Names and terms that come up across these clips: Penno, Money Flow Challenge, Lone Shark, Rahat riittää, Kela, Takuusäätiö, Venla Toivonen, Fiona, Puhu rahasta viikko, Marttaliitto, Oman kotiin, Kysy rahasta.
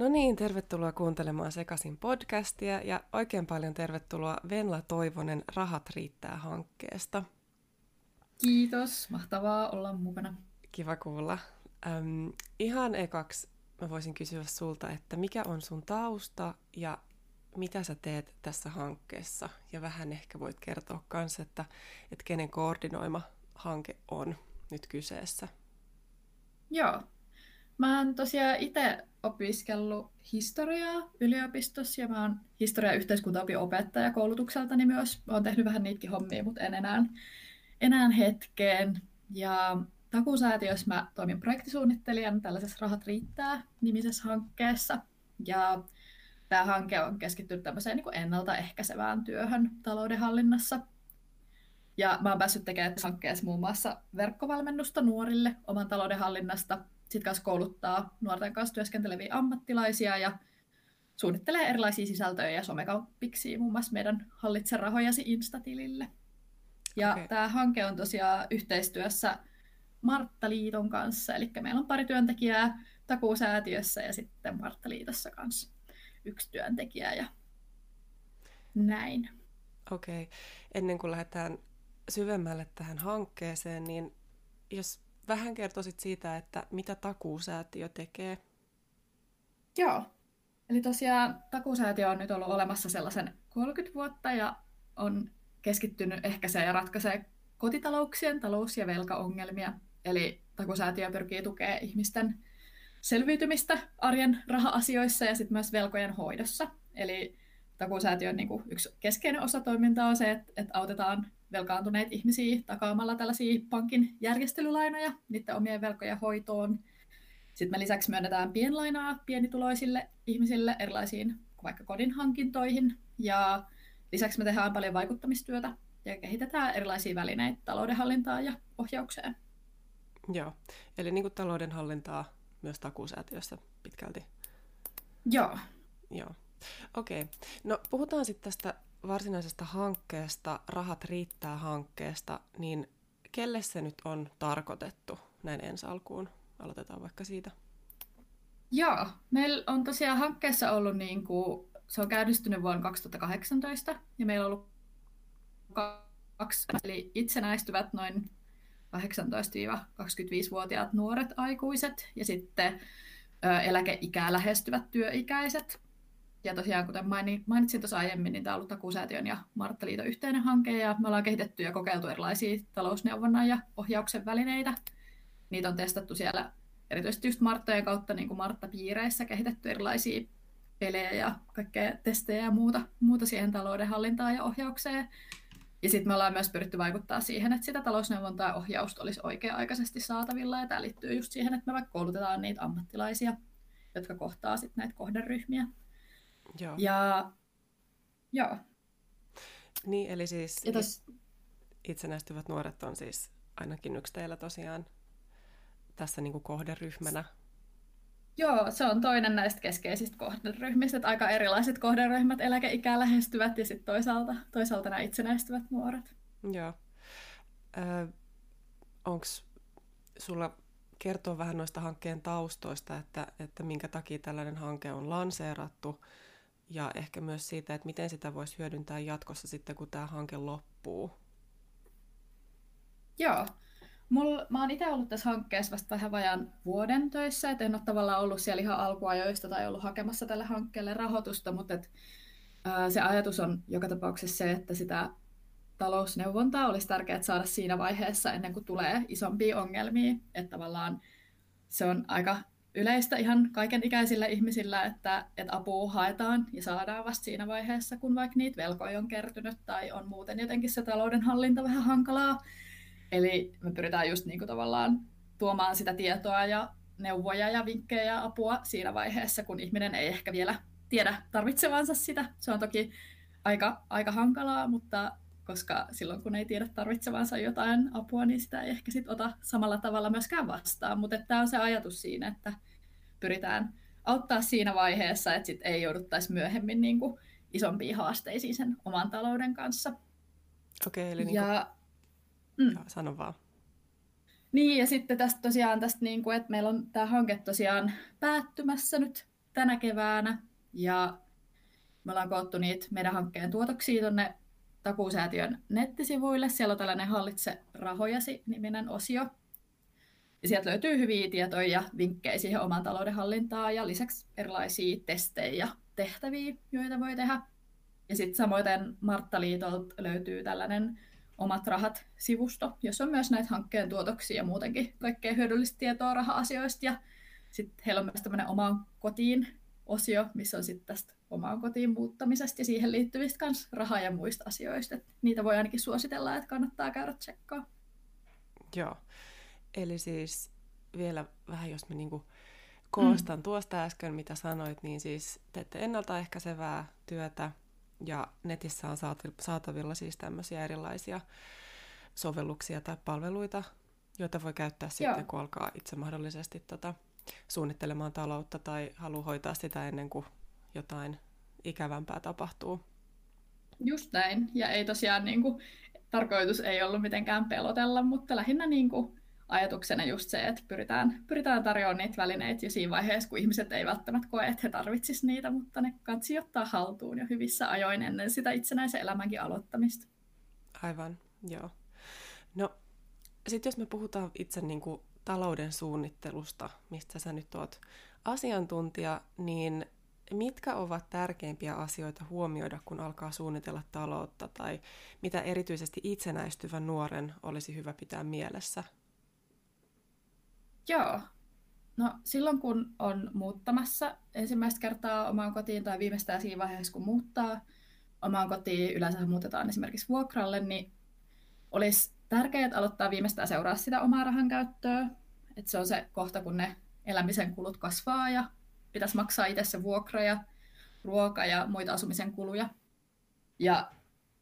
No niin, tervetuloa kuuntelemaan Sekasin podcastia ja oikein paljon tervetuloa Venla Toivonen Rahat riittää -hankkeesta. Kiitos, mahtavaa olla mukana. Kiva kuulla. Ihan ekaksi mä voisin kysyä sulta, että mikä on sun tausta ja mitä sä teet tässä hankkeessa? Ja vähän ehkä voit kertoa myös, että kenen koordinoima hanke on nyt kyseessä. Joo. Mä oon tosiaan itse opiskellut historiaa yliopistossa ja mä oon historia- ja yhteiskuntaopin opettaja koulutukseltani myös. Mä oon tehnyt vähän niitäkin hommia, mutta en enää hetkeen. Ja Takuusäätiössä mä toimin projektisuunnittelijana tällaisessa Rahat riittää -nimisessä hankkeessa. Ja tämä hanke on keskittynyt tämmöiseen niin kuin ennaltaehkäisevään työhön taloudenhallinnassa. Ja mä oon päässyt tekemään hankkeessa muun muassa verkkovalmennusta nuorille oman taloudenhallinnasta. Sitten kanssa kouluttaa nuorten kanssa työskenteleviä ammattilaisia ja suunnittelee erilaisia sisältöjä ja somekauppiksia muun muassa meidän Hallitse rahojasi -instatilille. Ja Tämä hanke on tosiaan yhteistyössä Marttaliiton kanssa, eli meillä on pari työntekijää Takuusäätiössä ja sitten Marttaliitossa kanssa yksi työntekijä ja näin. Okei. Ennen kuin lähdetään syvemmälle tähän hankkeeseen, niin jos vähän kertoisit siitä, että mitä Takuusäätiö tekee? Joo. Eli tosiaan Takuusäätiö on nyt ollut olemassa sellaisen 30 vuotta ja on keskittynyt ehkäiseen ja ratkaisee kotitalouksien talous- ja velkaongelmia. Eli Takuusäätiö pyrkii tukemaan ihmisten selviytymistä arjen raha-asioissa ja sitten myös velkojen hoidossa. Eli Takuusäätiön niinku yksi keskeinen osa toimintaa on se, että autetaan velkaantuneita ihmisiä takaamalla tällaisia pankin järjestelylainoja niiden omien velkojen hoitoon. Sitten me lisäksi myönnetään pienlainaa pienituloisille ihmisille erilaisiin vaikka kodin hankintoihin. Ja lisäksi me tehdään paljon vaikuttamistyötä ja kehitetään erilaisia välineitä taloudenhallintaan ja ohjaukseen. Joo, eli niin kuin taloudenhallintaa myös Takuusäätiössä pitkälti. Joo. Okei. No puhutaan sitten tästä varsinaisesta hankkeesta, Rahat riittää -hankkeesta, niin kelle se nyt on tarkoitettu näin ensi alkuun? Aloitetaan vaikka siitä. Joo, meillä on tosiaan hankkeessa ollut, se on käynnistynyt vuonna 2018 ja meillä on ollut kaksi, eli itsenäistyvät noin 18-25-vuotiaat nuoret aikuiset ja sitten eläkeikää lähestyvät työikäiset. Ja tosiaan, kuten mainitsin tuossa aiemmin, niin tämä on ollut Takuusäätiön ja Marttaliiton yhteinen hanke, ja me ollaan kehitetty ja kokeiltu erilaisia talousneuvonnan ja ohjauksen välineitä. Niitä on testattu siellä erityisesti just Marttojen kautta, niin kuin Martta-piireissä kehitetty erilaisia pelejä ja kaikkea testejä ja muuta siihen taloudenhallintaan ja ohjaukseen. Ja sitten me ollaan myös pyritty vaikuttaa siihen, että sitä talousneuvontaa ja ohjausta olisi oikea-aikaisesti saatavilla, ja tämä liittyy just siihen, että me vaikka koulutetaan niitä ammattilaisia, jotka kohtaa sitten näitä kohderyhmiä. Joo. Ja. Niin, eli siis itsenäistyvät nuoret on siis ainakin yksi teillä tosiaan tässä niin kuin kohderyhmänä. Joo, se on toinen näistä keskeisistä kohderyhmistä, että aika erilaiset kohderyhmät, eläkeikää lähestyvät ja sitten toisaalta nämä itsenäistyvät nuoret. Joo. Onko sulla kertoa vähän noista hankkeen taustoista, että minkä takia tällainen hanke on lanseerattu? Ja ehkä myös siitä, että miten sitä voisi hyödyntää jatkossa sitten, kun tämä hanke loppuu. Joo. Mä oon itse ollut tässä hankkeessa vasta vähän vajaan vuoden töissä. Et en ole tavallaan ollut siellä ihan alkuajoista tai ollut hakemassa tälle hankkeelle rahoitusta, mutta se ajatus on joka tapauksessa se, että sitä talousneuvontaa olisi tärkeää saada siinä vaiheessa, ennen kuin tulee isompia ongelmia. Että tavallaan se on aika yleistä ihan kaikenikäisillä ihmisillä, että apua haetaan ja saadaan vasta siinä vaiheessa, kun vaikka niitä velkoja on kertynyt tai on muuten jotenkin se taloudenhallinta vähän hankalaa. Eli me pyritään just niin kuin tavallaan tuomaan sitä tietoa ja neuvoja ja vinkkejä ja apua siinä vaiheessa, kun ihminen ei ehkä vielä tiedä tarvitsevansa sitä. Se on toki aika hankalaa, mutta koska silloin kun ei tiedä tarvitsevansa jotain apua, niin sitä ei ehkä sit ota samalla tavalla myöskään vastaan. Mutta tämä on se ajatus siinä, että pyritään auttaa siinä vaiheessa, että sit ei jouduttaisi myöhemmin niinku isompiin haasteisiin sen oman talouden kanssa. Okei, eli sano vaan. Niin, ja sitten tästä tosiaan, että meillä on tämä hanke tosiaan päättymässä nyt tänä keväänä ja me ollaan koottu niitä meidän hankkeen tuotoksia tuonne Takuusäätiön nettisivuille. Siellä on tällainen Hallitse rahojasi -niminen osio. Ja sieltä löytyy hyviä tietoja ja vinkkejä siihen oman talouden hallintaan ja lisäksi erilaisia testejä ja tehtäviä, joita voi tehdä. Ja sitten samoin Marttaliitolta löytyy tällainen Omat rahat -sivusto, jossa on myös näitä hankkeen tuotoksia ja muutenkin kaikkea hyödyllistä tietoa raha-asioista. Ja sitten heillä on myös tämmöinen Oman kotiin -osio, missä on sitten tästä omaan kotiin muuttamisesta ja siihen liittyvistä kans rahaa ja muista asioista. Et niitä voi ainakin suositella, että kannattaa käydä tsekkaa. Joo. Eli siis vielä vähän, jos mä niinku koostan tuosta äsken, mitä sanoit, niin siis teette ennaltaehkäisevää työtä ja netissä on saatavilla siis tämmöisiä erilaisia sovelluksia tai palveluita, joita voi käyttää sitten, kun alkaa itse mahdollisesti suunnittelemaan taloutta tai haluaa hoitaa sitä ennen kuin jotain ikävämpää tapahtuu. Just näin. Ja ei tosiaan tarkoitus ei ollut mitenkään pelotella, mutta lähinnä ajatuksena just se, että pyritään tarjoamaan niitä välineitä jo siinä vaiheessa, kun ihmiset ei välttämättä koe, että he tarvitsisivat niitä, mutta ne kannattaa ottaa haltuun jo hyvissä ajoin ennen sitä itsenäisen elämänkin aloittamista. Aivan, joo. No, sitten jos me puhutaan itse talouden suunnittelusta, mistä sä nyt oot asiantuntija, niin mitkä ovat tärkeimpiä asioita huomioida, kun alkaa suunnitella taloutta, tai mitä erityisesti itsenäistyvän nuoren olisi hyvä pitää mielessä? Joo. No silloin, kun on muuttamassa ensimmäistä kertaa omaan kotiin tai viimeistään siinä vaiheessa, kun muuttaa omaan kotiin, yleensä muutetaan esimerkiksi vuokralle, niin olisi tärkeää aloittaa viimeistään seuraa sitä omaa rahan käyttöä. Et se on se kohta, kun ne elämisen kulut kasvaa ja pitäisi maksaa itse se vuokra ja ruoka ja muita asumisen kuluja. Ja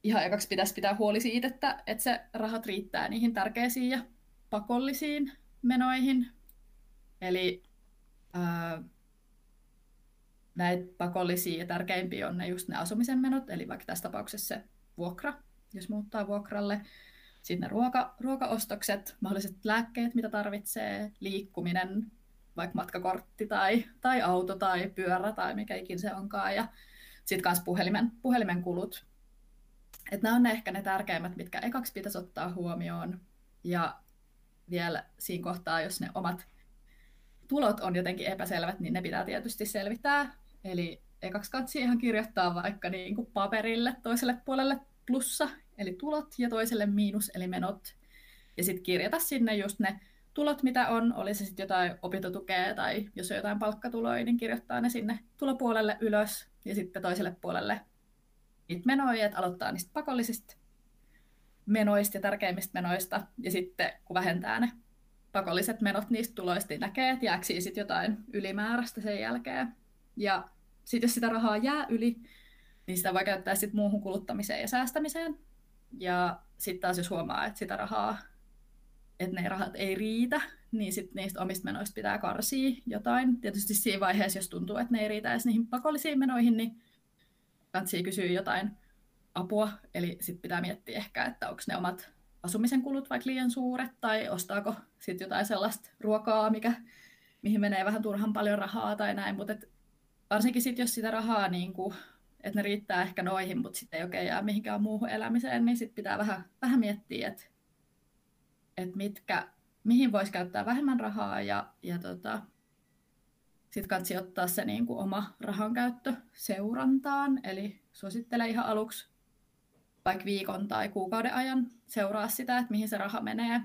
ihan ekaksi pitäisi pitää huoli siitä, että se rahat riittää niihin tärkeisiin ja pakollisiin menoihin. Eli näitä pakollisia ja tärkeimpiä on just ne asumisen menot, eli vaikka tässä tapauksessa se vuokra, jos muuttaa vuokralle. Sitten ne ruokaostokset, mahdolliset lääkkeet, mitä tarvitsee, liikkuminen, vaikka matkakortti tai auto tai pyörä tai mikä ikin se onkaan. Ja sitten kanssa puhelimen kulut. Et nämä on ehkä ne tärkeimmät, mitkä ekaksi pitäisi ottaa huomioon. Ja vielä siinä kohtaa, jos ne omat tulot on jotenkin epäselvät, niin ne pitää tietysti selvittää. Eli ekaksi kannattaa ihan kirjoittaa vaikka paperille toiselle puolelle plussa, eli tulot, ja toiselle miinus, eli menot. Ja sitten kirjata sinne just ne tulot, mitä on, oli se sitten jotain opintotukea tai jos on jotain palkkatuloja, niin kirjoittaa ne sinne tulopuolelle ylös ja sitten toiselle puolelle niitä menoja, että aloittaa niistä pakollisista menoista ja tärkeimmistä menoista, ja sitten kun vähentää ne pakolliset menot niistä tuloista, niin näkee, että jääkö siitä jotain ylimääräistä sen jälkeen. Ja sitten jos sitä rahaa jää yli, niin sitä voi käyttää sitten muuhun kuluttamiseen ja säästämiseen. Ja sitten taas jos huomaa, että sitä rahaa, että ne rahat ei riitä, niin sitten niistä omista menoista pitää karsia jotain. Tietysti siinä vaiheessa, jos tuntuu, että ne ei riitä edes niihin pakollisiin menoihin, niin kannattaa kysyä jotain apua. Eli sitten pitää miettiä ehkä, että onko ne omat asumisen kulut vaikka liian suuret, tai ostaako sitten jotain sellaista ruokaa, mihin menee vähän turhan paljon rahaa tai näin. Mutta varsinkin sitten, jos sitä rahaa, että ne riittää ehkä noihin, mutta sitten ei oikein jää mihinkään muuhun elämiseen, niin sitten pitää vähän miettiä, että mihin voisi käyttää vähemmän rahaa, ja sitten kannattaa ottaa se oma rahankäyttö seurantaan, eli suosittelen ihan aluksi vaikka viikon tai kuukauden ajan seuraa sitä, että mihin se raha menee.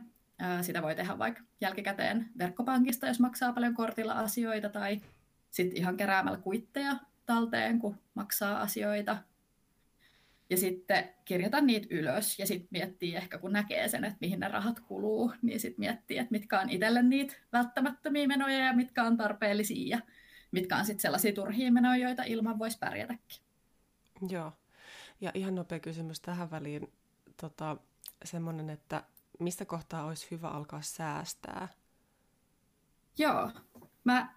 Sitä voi tehdä vaikka jälkikäteen verkkopankista, jos maksaa paljon kortilla asioita, tai sitten ihan keräämällä kuitteja talteen, kun maksaa asioita. Ja sitten kirjata niitä ylös ja sitten miettii ehkä, kun näkee sen, että mihin ne rahat kuluu, niin sitten miettii, että mitkä on itselle niitä välttämättömiä menoja ja mitkä on tarpeellisia ja mitkä on sitten sellaisia turhia menoja, joita ilman voisi pärjätäkin. Joo. Ja ihan nopea kysymys tähän väliin. Semmoinen, että mistä kohtaa olisi hyvä alkaa säästää? Joo. Mä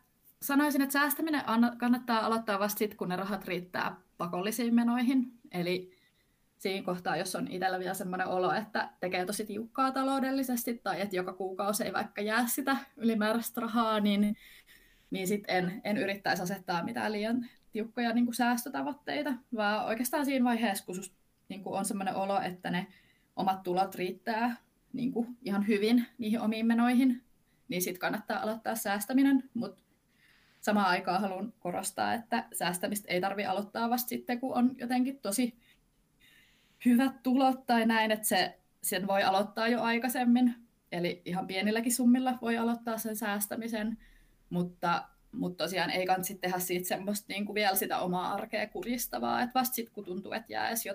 sanoisin, että säästäminen kannattaa aloittaa vasta sitten, kun ne rahat riittää pakollisiin menoihin. Eli siinä kohtaa, jos on itsellä vielä sellainen olo, että tekee tosi tiukkaa taloudellisesti tai että joka kuukausi ei vaikka jää sitä ylimääräistä rahaa, niin niin sitten en yrittäisi asettaa mitään liian tiukkoja niin kuin säästötavoitteita, vaan oikeastaan siinä vaiheessa, kun susta, niin kuin on sellainen olo, että ne omat tulot riittää niin kuin ihan hyvin niihin omiin menoihin, niin sitten kannattaa aloittaa säästäminen, mutta samaan aikaan haluan korostaa, että säästämistä ei tarvitse aloittaa vasta sitten, kun on jotenkin tosi hyvät tulot tai näin, että sen voi aloittaa jo aikaisemmin, eli ihan pienilläkin summilla voi aloittaa sen säästämisen, mutta tosiaan ei kannata tehdä siitä semmoista niin kuin vielä sitä omaa arkea kuristavaa, että vasta sitten kun tuntuu, että jää edes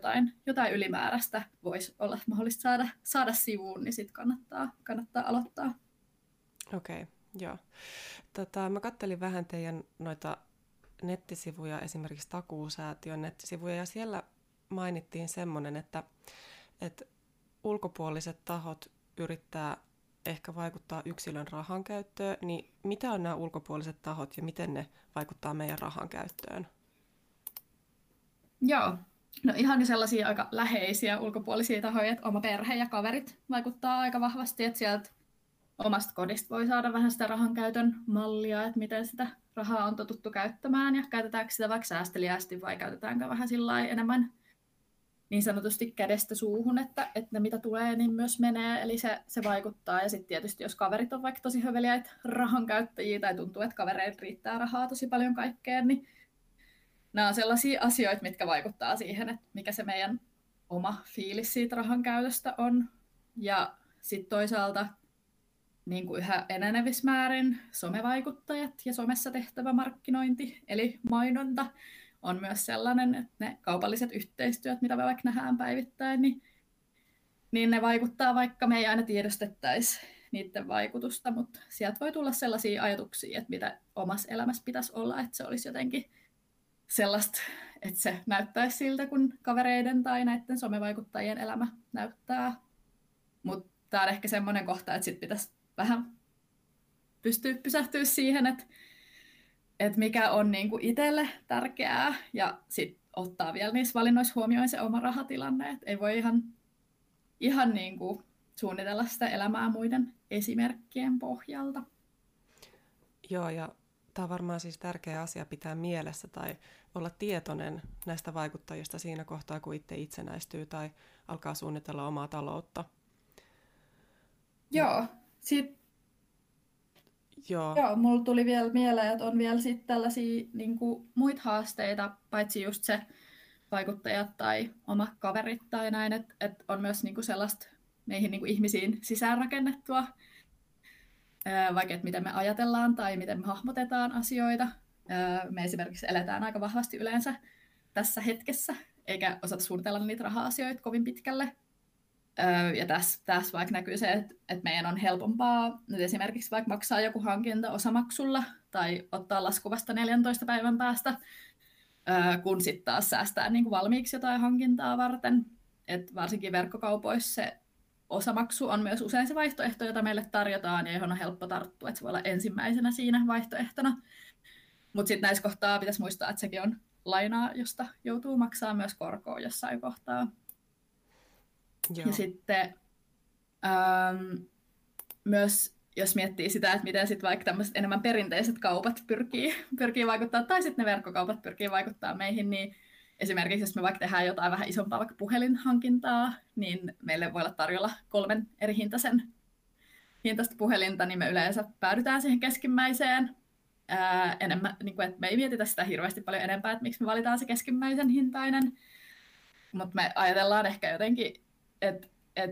jotain ylimääräistä, voisi olla mahdollista saada sivuun, niin sitten kannattaa aloittaa. Okei, joo. Mä kattelin vähän teidän noita nettisivuja, esimerkiksi Takuusäätiön nettisivuja, ja siellä mainittiin semmoinen, että ulkopuoliset tahot yrittää ehkä vaikuttaa yksilön rahankäyttöön, niin mitä on nämä ulkopuoliset tahot ja miten ne vaikuttaa meidän rahankäyttöön? Joo, no ihan sellaisia aika läheisiä ulkopuolisia tahoja, että oma perhe ja kaverit vaikuttaa aika vahvasti, että sieltä omasta kodista voi saada vähän sitä rahankäytön mallia, että miten sitä rahaa on totuttu käyttämään ja käytetäänkö sitä vaikka säästeliästi vai käytetäänkö vähän sillä enemmän niin sanotusti kädestä suuhun, että mitä tulee, niin myös menee, eli se vaikuttaa. Ja sitten tietysti, jos kaverit on vaikka tosi höveliä rahankäyttäjiä tai tuntuu, että kavereilla riittää rahaa tosi paljon kaikkeen, niin nämä on sellaisia asioita, mitkä vaikuttaa siihen, että mikä se meidän oma fiilis siitä rahankäytöstä on. Ja sitten toisaalta niin kuin yhä enenevissä määrin somevaikuttajat ja somessa tehtävä markkinointi, eli mainonta, on myös sellainen, että ne kaupalliset yhteistyöt, mitä me vaikka nähdään päivittäin, niin ne vaikuttaa, vaikka me ei aina tiedostettaisi niiden vaikutusta, mutta sieltä voi tulla sellaisia ajatuksia, että mitä omassa elämässä pitäisi olla, että se olisi jotenkin sellaista, että se näyttäisi siltä, kun kavereiden tai näiden somevaikuttajien elämä näyttää. Mutta tämä on ehkä semmoinen kohta, että sit pitäisi vähän pystyä pysähtyä siihen, että mikä on niin kuin itselle tärkeää, ja sitten ottaa vielä niissä valinnoissa huomioon se oma rahatilanne. Et ei voi ihan niin kuin suunnitella sitä elämää muiden esimerkkien pohjalta. Joo, ja tämä on varmaan siis tärkeä asia pitää mielessä tai olla tietoinen näistä vaikuttajista siinä kohtaa, kun itse itsenäistyy tai alkaa suunnitella omaa taloutta. Joo, Joo, mulla tuli vielä mieleen, että on vielä sitten tällaisia niin kuin muita haasteita, paitsi just se vaikuttajat tai omat kaverit tai näin, että on myös niin kuin sellaista meihin niin kuin ihmisiin sisäänrakennettua, vaikka että miten me ajatellaan tai miten me hahmotetaan asioita. Me esimerkiksi eletään aika vahvasti yleensä tässä hetkessä, eikä osata suunnitella niitä raha-asioita kovin pitkälle. Ja tässä vaikka näkyy se, että meidän on helpompaa nyt esimerkiksi vaikka maksaa joku hankinta osamaksulla tai ottaa lasku vasta 14 päivän päästä, kun sitten taas säästää niin kuin valmiiksi jotain hankintaa varten. Et varsinkin verkkokaupoissa se osamaksu on myös usein se vaihtoehto, jota meille tarjotaan ja johon on helppo tarttua, että se voi olla ensimmäisenä siinä vaihtoehtona. Mutta sitten näissä kohtaa pitäisi muistaa, että sekin on lainaa, josta joutuu maksamaan myös korkoa jossain kohtaa. Joo. Ja sitten myös, jos miettii sitä, että miten sitten vaikka tämmöiset enemmän perinteiset kaupat pyrkii vaikuttaa, tai sitten ne verkkokaupat pyrkii vaikuttaa meihin, niin esimerkiksi jos me vaikka tehdään jotain vähän isompaa vaikka puhelinhankintaa, niin meille voi olla tarjolla 3 eri hintaista puhelinta, niin me yleensä päädytään siihen keskimmäiseen. Enemmän, niin kuin, että me ei mietitä sitä hirveästi paljon enempää, että miksi me valitaan se keskimmäisen hintainen, mutta me ajatellaan ehkä jotenkin, että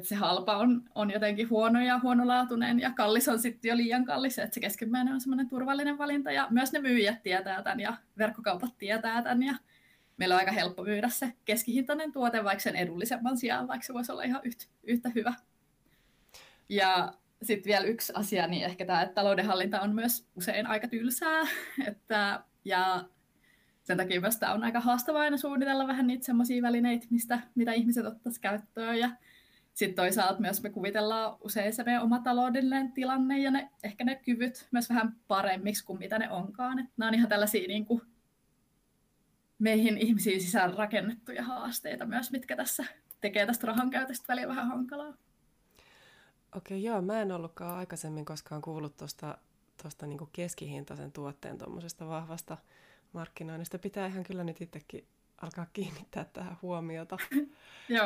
se halpa on jotenkin huono ja huonolaatuinen ja kallis on sitten jo liian kallis, että se keskimmäinen on semmoinen turvallinen valinta ja myös ne myyjät tietää tämän ja verkkokaupat tietää tämän ja meillä on aika helppo myydä se keskihintainen tuote vaikka sen edullisemman sijaan, vaikka se voisi olla ihan yhtä hyvä. Ja sitten vielä yksi asia, niin ehkä tämä, että taloudenhallinta on myös usein aika tylsää ja sen takia myös tämä on aika haastavaa aina suunnitella vähän niitä semmoisia välineitä, mitä ihmiset ottaisiin käyttöön. Ja sitten toisaalta myös me kuvitellaan usein se meidän oma taloudellinen tilanne ja ehkä ne kyvyt myös vähän paremmiksi kuin mitä ne onkaan. Et nämä on ihan tällaisia niin kuin meihin ihmisiin sisään rakennettuja haasteita myös, mitkä tässä tekee tästä rahankäytöstä välillä vähän hankalaa. Okei, joo. Mä en ollutkaan aikaisemmin koskaan kuullut tuosta tuosta niinku keskihintaisen tuotteen tuommoisesta vahvasta markkinoinnista. Pitää ihan kyllä nyt itsekin alkaa kiinnittää tähän huomiota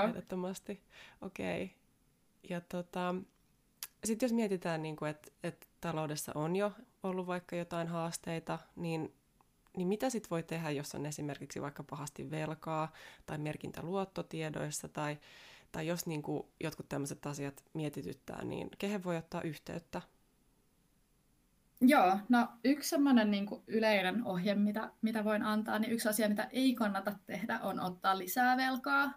ehdottomasti. Okei. Ja sitten jos mietitään, niinku, että et taloudessa on jo ollut vaikka jotain haasteita, niin mitä sitten voi tehdä, jos on esimerkiksi vaikka pahasti velkaa tai merkintä luottotiedoissa tai jos niinku jotkut tämmöiset asiat mietityttää, niin kehen voi ottaa yhteyttä? Joo, no yksi semmoinen niinku yleinen ohje, mitä voin antaa, niin yksi asia, mitä ei kannata tehdä, on ottaa lisää velkaa,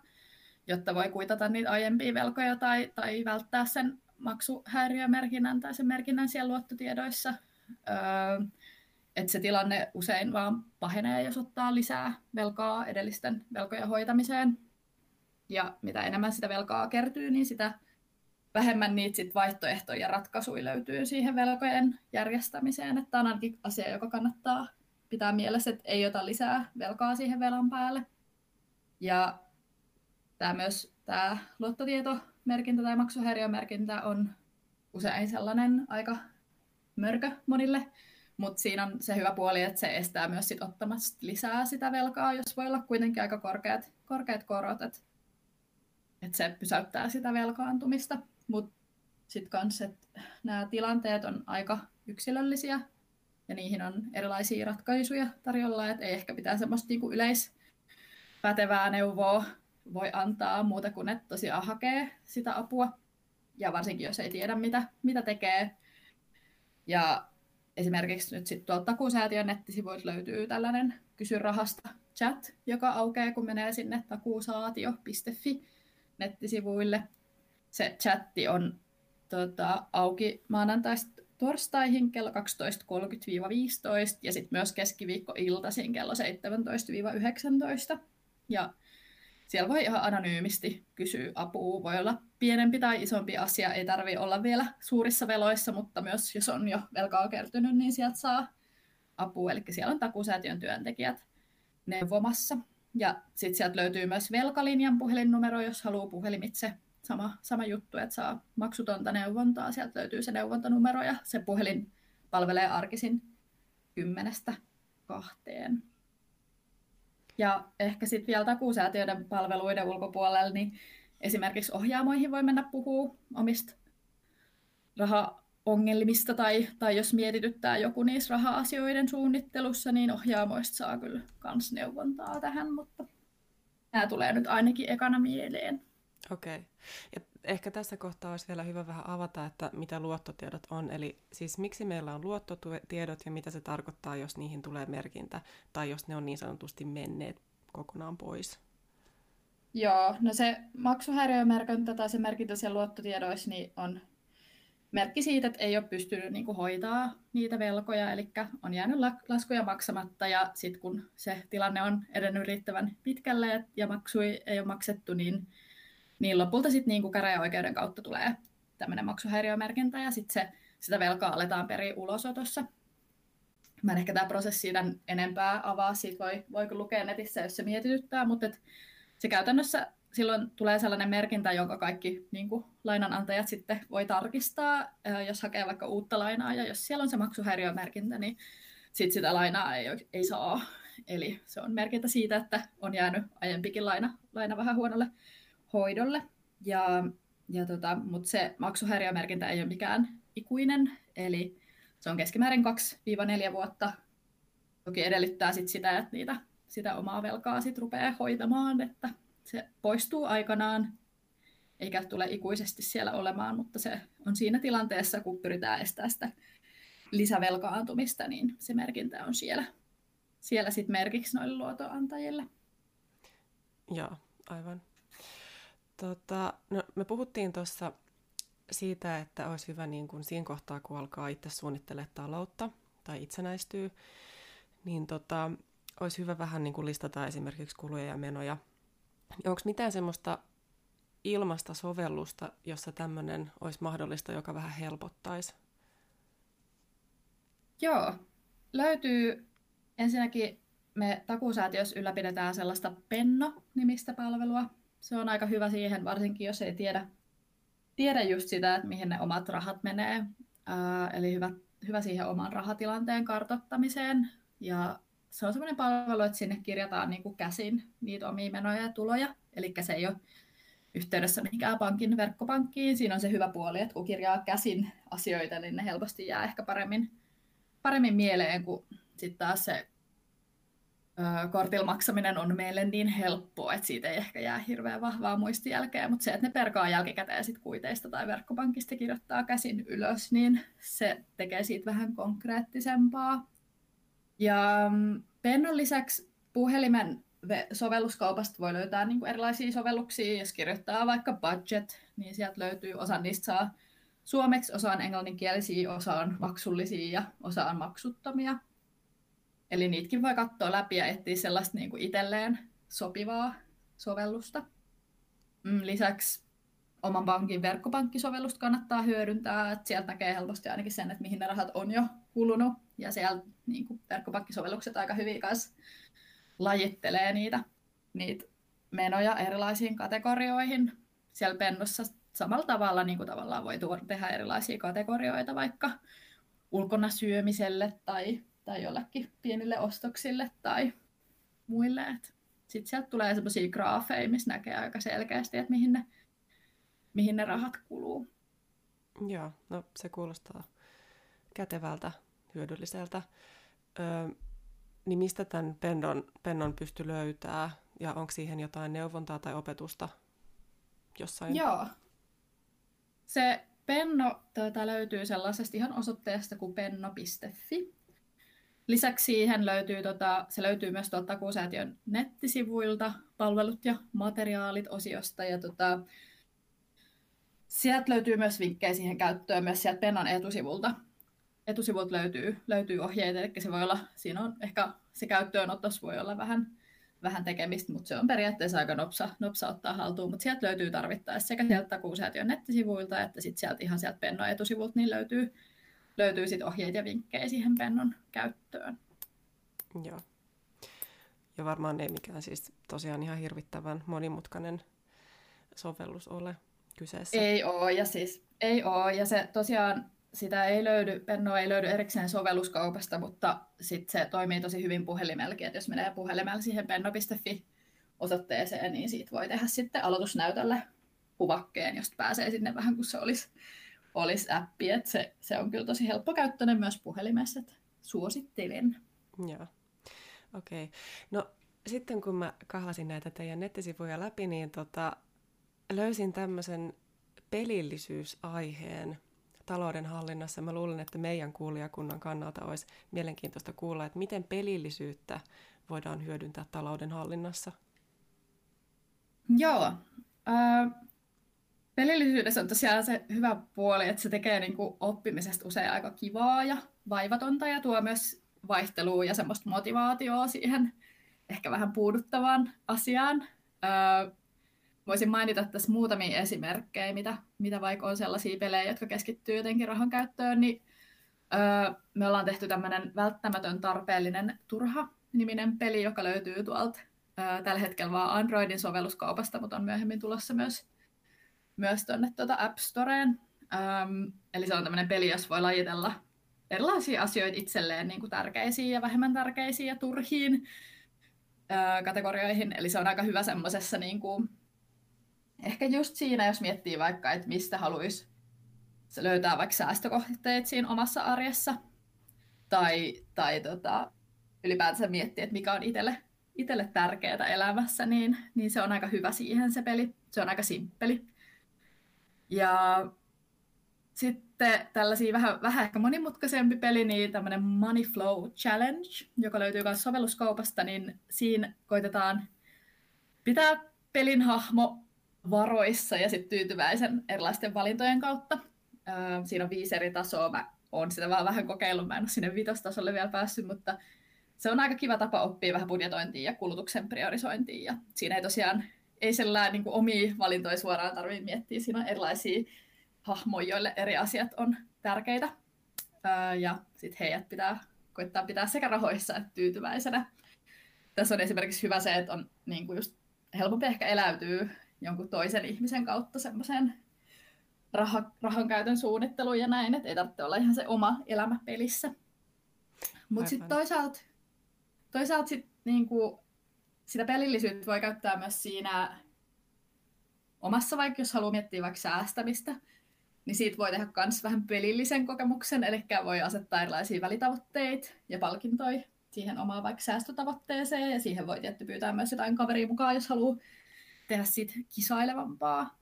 jotta voi kuitata niitä aiempia velkoja tai välttää sen maksuhäiriömerkinnän tai sen merkinnän siellä luottotiedoissa. Että se tilanne usein vaan pahenee, jos ottaa lisää velkaa edellisten velkojen hoitamiseen. Ja mitä enemmän sitä velkaa kertyy, niin sitä vähemmän niitä sit vaihtoehtoja ja ratkaisuja löytyy siihen velkojen järjestämiseen. Tämä on ainakin asia, joka kannattaa pitää mielessä, että ei ota lisää velkaa siihen velan päälle. Ja tämä luottotietomerkintä tai maksuhäiriömerkintä on usein sellainen aika mörkö monille. Mutta siinä on se hyvä puoli, että se estää myös sit ottamasta lisää sitä velkaa, jos voi olla kuitenkin aika korkeat korot, että et se pysäyttää sitä velkaantumista. Mutta sitten kans, että nämä tilanteet on aika yksilöllisiä ja niihin on erilaisia ratkaisuja tarjolla, että ei ehkä pitää semmoista niinku yleispätevää neuvoa voi antaa muuta kuin, että tosiaan hakee sitä apua ja varsinkin, jos ei tiedä, mitä tekee. Ja esimerkiksi nyt sitten tuolta Takuusäätiön nettisivuilta löytyy tällainen Kysy rahasta chat, joka aukeaa, kun menee sinne takuusaatio.fi nettisivuille. Se chatti on auki maanantaista torstaihin kello 12.30-15 ja sitten myös keskiviikkoiltaisin kello 17-19. Ja siellä voi ihan anonyymisti kysyä apua. Voi olla pienempi tai isompi asia. Ei tarvitse olla vielä suurissa veloissa, mutta myös jos on jo velkaa kertynyt, niin sieltä saa apua. Eli siellä on Takuusäätiön työntekijät neuvomassa. Ja sitten sieltä löytyy myös velkalinjan puhelinnumero, jos haluaa puhelimitse. Sama juttu, että saa maksutonta neuvontaa. Sieltä löytyy se neuvontanumero ja se puhelin palvelee arkisin 10–2. Ja ehkä sitten vielä Takuusäätiöiden palveluiden ulkopuolella, niin esimerkiksi ohjaamoihin voi mennä puhua omista rahaongelmista tai jos mietityttää joku niissä raha-asioiden suunnittelussa, niin ohjaamoista saa kyllä kans neuvontaa tähän, mutta nämä tulee nyt ainakin ekana mieleen. Okei. Ja ehkä tässä kohtaa olisi vielä hyvä vähän avata, että mitä luottotiedot on. Eli siis miksi meillä on luottotiedot ja mitä se tarkoittaa, jos niihin tulee merkintä tai jos ne on niin sanotusti menneet kokonaan pois? Joo, no se maksuhäiriömerkintä tai se merkintä siellä luottotiedoissa niin on merkki siitä, että ei ole pystynyt niinku hoitaa niitä velkoja, eli on jäänyt laskuja maksamatta ja sitten kun se tilanne on edennyt riittävän pitkälle ja maksui ei ole maksettu, niin lopulta sitten niinku käräjäoikeuden kautta tulee tämmöinen maksuhäiriömerkintä ja sitten sitä velkaa aletaan periä ulosotossa. Mä en ehkä tämä prosessi siitä enempää avaa, siitä voi lukea netissä, jos se mietityttää, mutta se käytännössä silloin tulee sellainen merkintä, jonka kaikki niinku lainanantajat sitten voi tarkistaa, jos hakee vaikka uutta lainaa ja jos siellä on se maksuhäiriömerkintä, niin sitten sitä lainaa ei saa. Eli se on merkintä siitä, että on jäänyt aiempikin laina vähän huonolle hoidolle, mutta se maksuhäiriömerkintä ei ole mikään ikuinen, eli se on keskimäärin 2-4 vuotta. Toki edellyttää sit sitä, että sitä omaa velkaa sit rupeaa hoitamaan, että se poistuu aikanaan, eikä tule ikuisesti siellä olemaan, mutta se on siinä tilanteessa, kun pyritään estämään sitä lisävelkaantumista, niin se merkintä on siellä sit merkiksi noille luotonantajille. Joo, aivan. No, me puhuttiin tuossa siitä, että olisi hyvä niin kun siinä kohtaa, kun alkaa itse suunnittelemaan taloutta tai itsenäistyy, niin olisi hyvä vähän niin kun listata esimerkiksi kuluja ja menoja. Onko mitään semmoista ilmaista sovellusta, jossa tämmöinen olisi mahdollista, joka vähän helpottaisi? Joo, löytyy ensinnäkin me Takuusäätiössä ylläpidetään sellaista Penno-nimistä palvelua. Se on aika hyvä siihen, varsinkin jos ei tiedä just sitä, että mihin ne omat rahat menee. Eli hyvä hyvä siihen oman rahatilanteen kartoittamiseen. Ja se on semmoinen palvelu, että sinne kirjataan niin kuin käsin niitä omia menoja ja tuloja. Eli se ei ole yhteydessä mihinkään pankin verkkopankkiin. Siinä on se hyvä puoli, että kun kirjaa käsin asioita, niin ne helposti jää ehkä paremmin mieleen, kun sitten taas se kortilla maksaminen on meille niin helppoa, että siitä ei ehkä jää hirveän vahvaa muistijälkeä, mutta se, että ne perkaa jälkikäteen sit kuiteista tai verkkopankista kirjoittaa käsin ylös, niin se tekee siitä vähän konkreettisempaa. Ja Pennon lisäksi puhelimen sovelluskaupasta voi löytää niin kuin erilaisia sovelluksia. Jos kirjoittaa vaikka budget, niin sieltä löytyy, osa niistä saa suomeksi, osa on englanninkielisiä, osa on maksullisia ja osa on maksuttomia. Eli niitäkin voi katsoa läpi ja etsiä sellaista niin kuin itselleen sopivaa sovellusta. Lisäksi oman pankin verkkopankkisovellusta kannattaa hyödyntää. Että sieltä näkee helposti ainakin sen, että mihin ne rahat on jo kulunut. Ja siellä niin kuin verkkopankkisovellukset aika hyvin kanssa lajittelee niitä menoja erilaisiin kategorioihin. Siellä Pennossa samalla tavalla niin kuin tavallaan voi tehdä erilaisia kategorioita vaikka ulkona syömiselle tai jollekin pienille ostoksille tai muille. Sitten sieltä tulee sellaisia graafeja, missä näkee aika selkeästi, että mihin ne rahat kuluu. Joo, no se kuulostaa kätevältä, hyödylliseltä. Niin mistä tämän Pennon pysty löytää? Ja onko siihen jotain neuvontaa tai opetusta jossain? Joo. Se Penno löytyy sellaisesta ihan osoitteesta kuin penno.fi. Lisäksi siihen löytyy, se löytyy myös Takuusäätiön nettisivuilta, palvelut ja materiaalit osiosta. Ja sieltä löytyy myös vinkkejä siihen käyttöön, myös sieltä Pennon etusivulta. Etusivulta löytyy ohjeita, eli se voi olla, siinä on ehkä se käyttöönotos voi olla vähän tekemistä, mutta se on periaatteessa aika nopsa ottaa haltuun. Mutta sieltä löytyy tarvittaessa sekä sieltä Takuusäätiön nettisivuilta, että sitten sieltä Pennon etusivulta niin löytyy sit ohjeita ja vinkkejä siihen Pennon käyttöön. Joo. Ja varmaan ei mikään siis tosiaan ihan hirvittävän monimutkainen sovellus ole kyseessä. Ei ole. Ja se tosiaan Pennoa ei löydy erikseen sovelluskaupasta, mutta sit se toimii tosi hyvin puhelimellakin. Että jos menee puhelimella siihen penno.fi-osoitteeseen, niin siitä voi tehdä sitten aloitusnäytölle kuvakkeen, josta pääsee sinne vähän kuin se olisi appi, että se on kyllä tosi helppokäyttöinen myös puhelimessa, että suosittelen. Joo, okei. No sitten kun mä kahlasin näitä teidän nettisivuja läpi, niin löysin tämmöisen pelillisyysaiheen talouden hallinnassa. Mä luulen, että meidän kuulijakunnan kannalta olisi mielenkiintoista kuulla, että miten pelillisyyttä voidaan hyödyntää talouden hallinnassa. Joo. Pelillisyydessä on tosiaan se hyvä puoli, että se tekee niin kuin oppimisesta usein aika kivaa ja vaivatonta ja tuo myös vaihtelua ja semmoista motivaatiota siihen ehkä vähän puuduttavaan asiaan. Voisin mainita tässä muutamia esimerkkejä, mitä vaikka on sellaisia pelejä, jotka keskittyy jotenkin rahan käyttöön. Niin, me ollaan tehty tämmöinen Välttämätön Tarpeellinen Turha -niminen peli, joka löytyy tuolta tällä hetkellä vaan Androidin sovelluskaupasta, mutta on myöhemmin tulossa myös tuonne App Storeen. Eli se on tämmöinen peli, jossa voi lajitella erilaisia asioita itselleen niin kuin tärkeisiin ja vähemmän tärkeisiin ja turhiin kategorioihin. Eli se on aika hyvä semmoisessa, niin kuin, ehkä just siinä, jos miettii vaikka, että mistä haluaisi löytää vaikka säästökohteet siinä omassa arjessa. Tai ylipäätänsä miettiä, että mikä on itselle tärkeää elämässä, niin se on aika hyvä siihen se peli. Se on aika simppeli. Ja sitten tällaisia vähän ehkä monimutkaisempi peli, niin tämmöinen Money Flow Challenge, joka löytyy myös sovelluskaupasta, niin siinä koitetaan pitää pelin hahmo varoissa ja sitten tyytyväisen erilaisten valintojen kautta. Siinä on 5 eri tasoa, mä oon sitä vaan vähän kokeillut, mä en ole sinne 5 tasolle vielä päässyt, mutta se on aika kiva tapa oppia vähän budjetointiin ja kulutuksen priorisointiin, ja siinä ei tosiaan sellainen niin kuin omia valintoja suoraan tarvitse miettiä. Siinä on erilaisia hahmoja, joille eri asiat on tärkeitä. Ja sitten heidät pitää koittaa pitää sekä rahoissa että tyytyväisenä. Tässä on esimerkiksi hyvä se, että on niin kuin just helpompi ehkä eläytyy jonkun toisen ihmisen kautta semmoiseen rahankäytön suunnitteluun ja näin, että ei tarvitse olla ihan se oma elämä pelissä. Mutta sitten toisaalta sit niinku sitä pelillisyyttä voi käyttää myös siinä omassa, vaikka jos haluaa miettiä vaikka säästämistä, niin siitä voi tehdä myös vähän pelillisen kokemuksen, eli voi asettaa erilaisia välitavoitteita ja palkintoja siihen omaan vaikka säästötavoitteeseen, ja siihen voi tietty pyytää myös jotain kaveria mukaan, jos haluaa tehdä siitä kisailevampaa.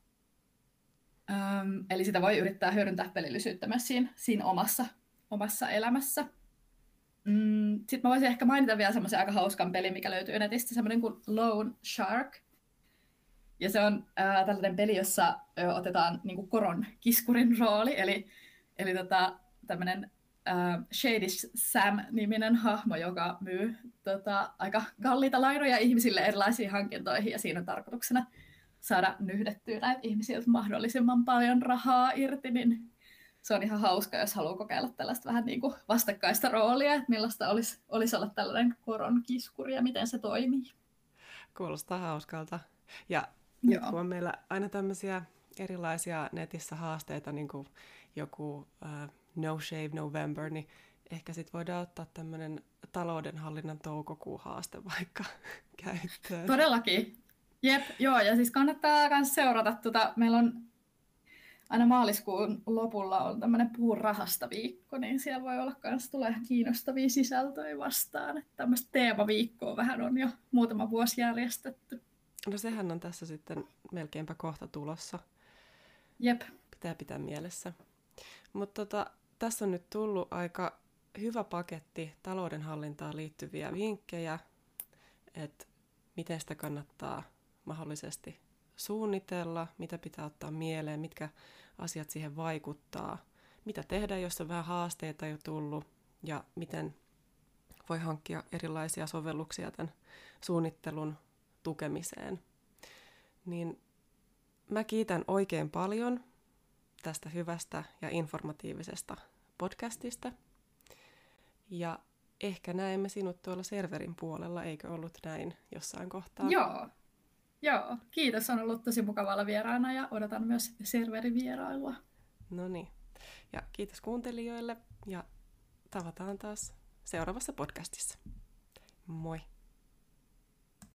Eli sitä voi yrittää hyödyntää pelillisyyttä myös siinä omassa elämässä. Sitten mä voisin ehkä mainita vielä semmoisen aika hauskan pelin, mikä löytyy netistä, semmoinen kuin Lone Shark. Ja se on tällainen peli, jossa otetaan niinku koron kiskurin rooli, eli tämmöinen Shady Sam-niminen hahmo, joka myy aika kalliita lainoja ihmisille erilaisiin hankintoihin, ja siinä on tarkoituksena saada nyhdettyä näitä ihmisiltä mahdollisimman paljon rahaa irti, niin se on ihan hauska, jos haluaa kokeilla tällaista vähän niin kuin vastakkaista roolia, että millaista olisi olla tällainen koron kiskuri ja miten se toimii. Kuulostaa hauskalta. Ja nyt kun on meillä aina tämmöisiä erilaisia netissä haasteita, niin kuin joku No Shave November, niin ehkä sitten voidaan ottaa tämmöinen taloudenhallinnan toukokuun haaste vaikka käyttöön. Todellakin. Jep, joo, ja siis kannattaa myös seurata. Meillä on aina maaliskuun lopulla on tämmöinen Puhu rahasta viikko, niin siellä voi olla myös tulee kiinnostavia sisältöjä vastaan. Että tämmöistä teemaviikkoa vähän on jo muutama vuosi järjestetty. No sehän on tässä sitten melkeinpä kohta tulossa. Jep. Pitää pitää mielessä. Mutta tässä on nyt tullut aika hyvä paketti taloudenhallintaan liittyviä vinkkejä, että miten sitä kannattaa mahdollisesti suunnitella, mitä pitää ottaa mieleen, mitkä asiat siihen vaikuttaa, mitä tehdä, jos on vähän haasteita jo tullut, ja miten voi hankkia erilaisia sovelluksia tämän suunnittelun tukemiseen. Niin mä kiitän oikein paljon tästä hyvästä ja informatiivisesta podcastista. Ja ehkä näemme sinut tuolla serverin puolella, eikö ollut näin jossain kohtaa? Joo, kiitos. On ollut tosi mukavalla vieraana ja odotan myös serverivierailua. No niin. Ja kiitos kuuntelijoille ja tavataan taas seuraavassa podcastissa. Moi!